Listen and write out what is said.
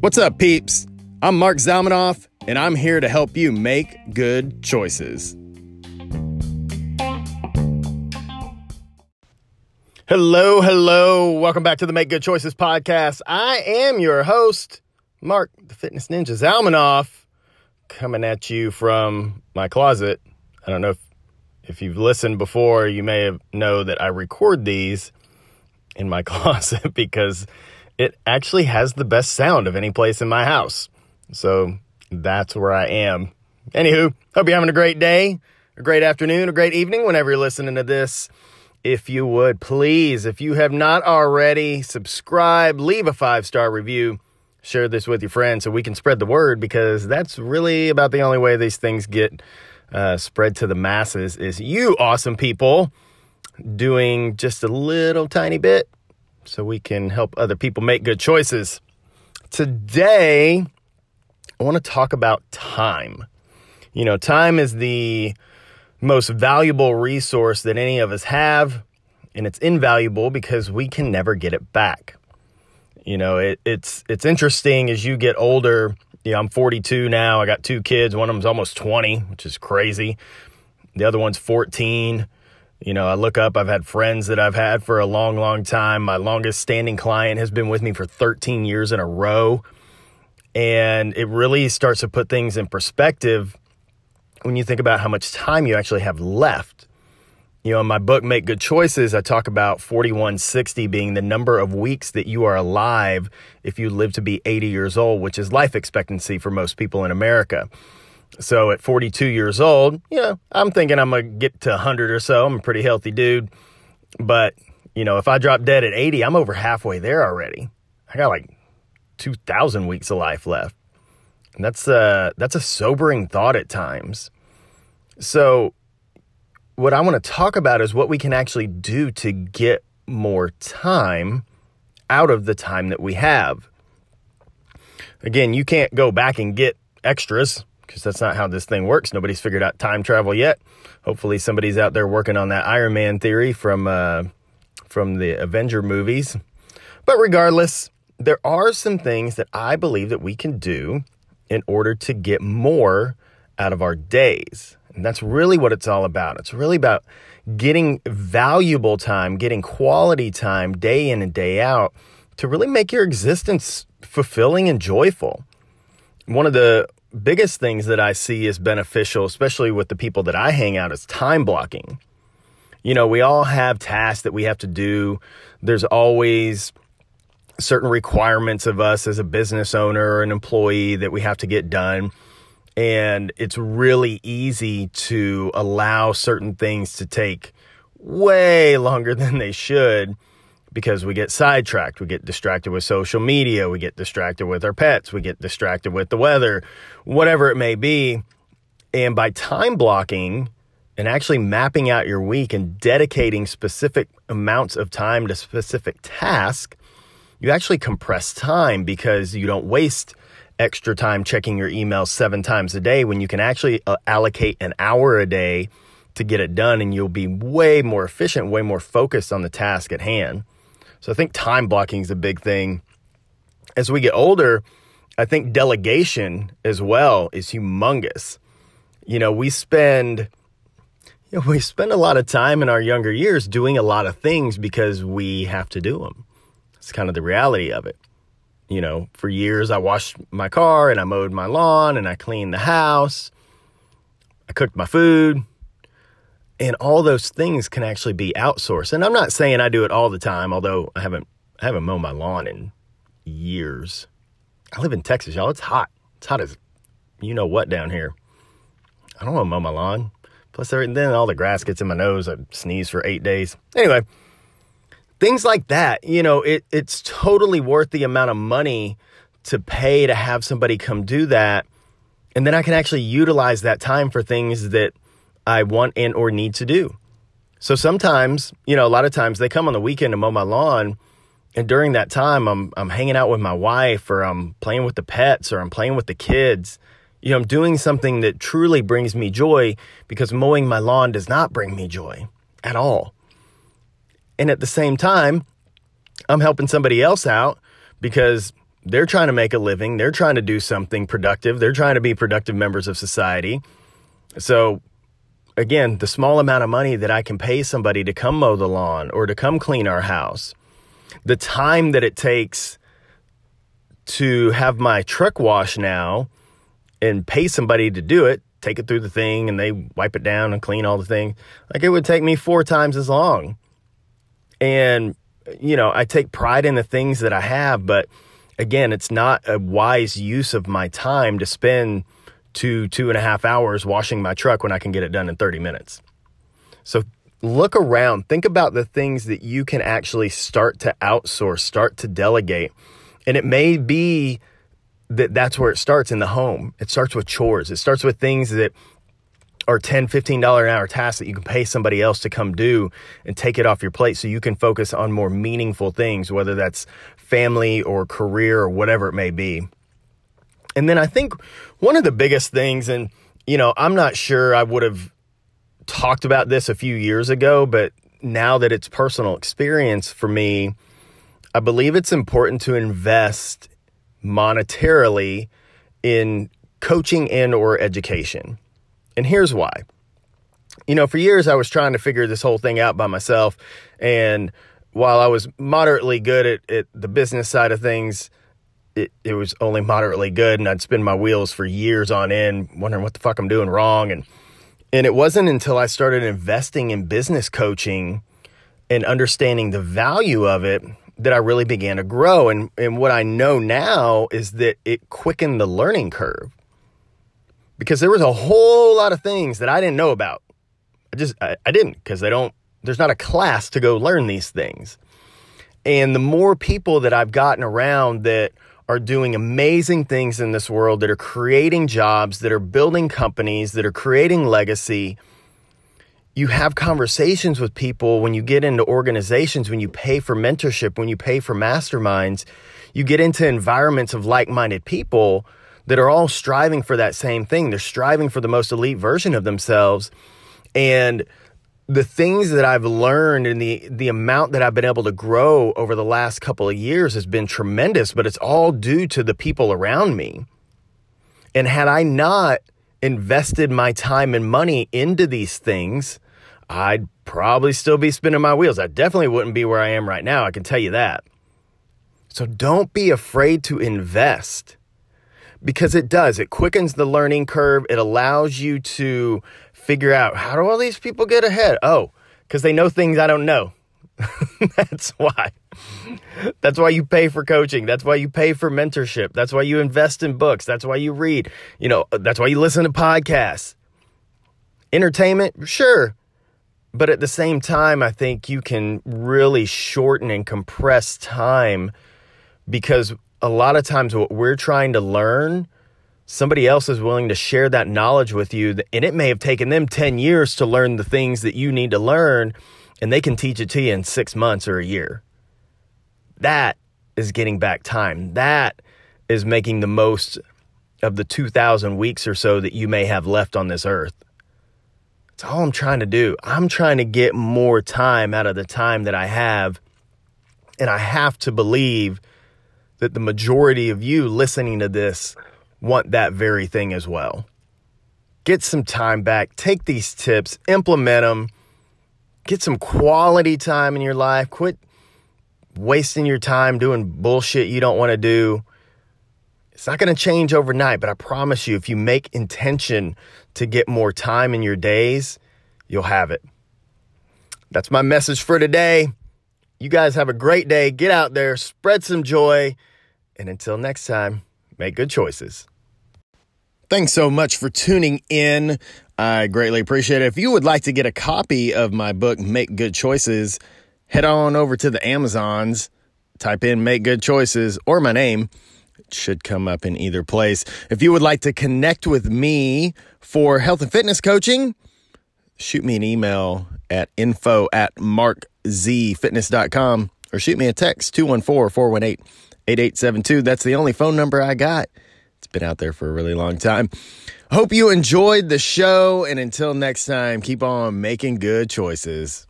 What's up, peeps? I'm Mark Zalmanoff, and I'm here to help you make good choices. Hello, hello. Welcome back to the Make Good Choices podcast. I am your host, Mark, the Fitness Ninja Zalmanoff, coming at you from my closet. I don't know if you've listened before, you may have known that I record these in my closet because it actually has the best sound of any place in my house. So that's where I am. Anywho, hope you're having a great day, a great afternoon, a great evening whenever you're listening to this. If you would, please, if you have not already, subscribe, leave a 5-star review, share this with your friends so we can spread the word, because that's really about the only way these things get spread to the masses is you awesome people doing just a little tiny bit so we can help other people make good choices. Today, I want to talk about time. You know, time is the most valuable resource that any of us have, and it's invaluable because we can never get it back. You know, it's interesting as you get older. Yeah, I'm 42 now. I got 2 kids. One of them's almost 20, which is crazy. The other one's 14. You know, I look up, I've had friends that I've had for a long, long time. My longest standing client has been with me for 13 years in a row. And it really starts to put things in perspective when you think about how much time you actually have left. You know, in my book, Make Good Choices, I talk about 4160 being the number of weeks that you are alive if you live to be 80 years old, which is life expectancy for most people in America. So at 42 years old, you know, I'm thinking I'm going to get to 100 or so. I'm a pretty healthy dude. But, you know, if I drop dead at 80, I'm over halfway there already. I got like 2,000 weeks of life left. And that's a sobering thought at times. So what I want to talk about is what we can actually do to get more time out of the time that we have. Again, you can't go back and get extras because that's not how this thing works. Nobody's figured out time travel yet. Hopefully somebody's out there working on that Iron Man theory from the Avenger movies. But regardless, there are some things that I believe that we can do in order to get more out of our days. And that's really what it's all about. It's really about getting valuable time, getting quality time day in and day out to really make your existence fulfilling and joyful. One of the biggest things that I see is beneficial, especially with the people that I hang out, is time blocking. You know, we all have tasks that we have to do. There's always certain requirements of us as a business owner or an employee that we have to get done. And it's really easy to allow certain things to take way longer than they should because we get sidetracked. We get distracted with social media. We get distracted with our pets. We get distracted with the weather, whatever it may be. And by time blocking and actually mapping out your week and dedicating specific amounts of time to specific tasks, you actually compress time because you don't waste extra time checking your email 7 times a day when you can actually allocate an hour a day to get it done, and you'll be way more efficient, way more focused on the task at hand. So I think time blocking is a big thing. As we get older, I think delegation as well is humongous. You know, we spend a lot of time in our younger years doing a lot of things because we have to do them. It's kind of the reality of it. You know, for years I washed my car and I mowed my lawn and I cleaned the house. I cooked my food. And all those things can actually be outsourced. And I'm not saying I do it all the time, although I haven't mowed my lawn in years. I live in Texas, y'all. It's hot. It's hot as you know what down here. I don't want to mow my lawn. Plus, then all the grass gets in my nose. I sneeze for 8 days. Anyway. Things like that, you know, it's totally worth the amount of money to pay to have somebody come do that. And then I can actually utilize that time for things that I want and or need to do. So sometimes, you know, a lot of times they come on the weekend to mow my lawn. And during that time, I'm hanging out with my wife, or I'm playing with the pets, or I'm playing with the kids. You know, I'm doing something that truly brings me joy, because mowing my lawn does not bring me joy at all. And at the same time, I'm helping somebody else out because they're trying to make a living. They're trying to do something productive. They're trying to be productive members of society. So again, the small amount of money that I can pay somebody to come mow the lawn or to come clean our house, the time that it takes to have my truck wash now and pay somebody to do it, take it through the thing and they wipe it down and clean all the things, like it would take me 4 times as long. And, you know, I take pride in the things that I have, but again, it's not a wise use of my time to spend 2.5 hours washing my truck when I can get it done in 30 minutes. So look around, think about the things that you can actually start to outsource, start to delegate. And it may be that that's where it starts, in the home. It starts with chores. It starts with things that are $10, $15 an hour tasks that you can pay somebody else to come do and take it off your plate so you can focus on more meaningful things, whether that's family or career or whatever it may be. And then I think one of the biggest things, and, you know, I'm not sure I would have talked about this a few years ago, but now that it's personal experience for me, I believe it's important to invest monetarily in coaching and or education. And here's why. You know, for years I was trying to figure this whole thing out by myself. And while I was moderately good at the business side of things, it was only moderately good, and I'd spin my wheels for years on end wondering what the fuck I'm doing wrong. And it wasn't until I started investing in business coaching and understanding the value of it that I really began to grow. And what I know now is that it quickened the learning curve, because there was a whole lot of things that I didn't know about. I didn't, because there's not a class to go learn these things. And the more people that I've gotten around that are doing amazing things in this world, that are creating jobs, that are building companies, that are creating legacy. You have conversations with people when you get into organizations, when you pay for mentorship, when you pay for masterminds, you get into environments of like-minded people that are all striving for that same thing. They're striving for the most elite version of themselves. And the things that I've learned and the amount that I've been able to grow over the last couple of years has been tremendous, but it's all due to the people around me. And had I not invested my time and money into these things, I'd probably still be spinning my wheels. I definitely wouldn't be where I am right now. I can tell you that. So don't be afraid to invest, because it does. It quickens the learning curve. It allows you to figure out, how do all these people get ahead? Oh, because they know things I don't know. That's why. That's why you pay for coaching. That's why you pay for mentorship. That's why you invest in books. That's why you read. You know, that's why you listen to podcasts. Entertainment, sure. But at the same time, I think you can really shorten and compress time, because a lot of times what we're trying to learn, somebody else is willing to share that knowledge with you, and it may have taken them 10 years to learn the things that you need to learn, and they can teach it to you in 6 months or a year. That is getting back time. That is making the most of the 2,000 weeks or so that you may have left on this earth. It's all I'm trying to do. I'm trying to get more time out of the time that I have, and I have to believe that the majority of you listening to this want that very thing as well. Get some time back. Take these tips. Implement them. Get some quality time in your life. Quit wasting your time doing bullshit you don't want to do. It's not going to change overnight, but I promise you, if you make intention to get more time in your days, you'll have it. That's my message for today. You guys have a great day. Get out there, spread some joy, and until next time, make good choices. Thanks so much for tuning in. I greatly appreciate it. If you would like to get a copy of my book, Make Good Choices, head on over to the Amazons, type in Make Good Choices or my name. It should come up in either place. If you would like to connect with me for health and fitness coaching, shoot me an email at info@markzfitness.com or shoot me a text, 214-418-8872. That's the only phone number I got. It's been out there for a really long time. Hope you enjoyed the show, and until next time, keep on making good choices.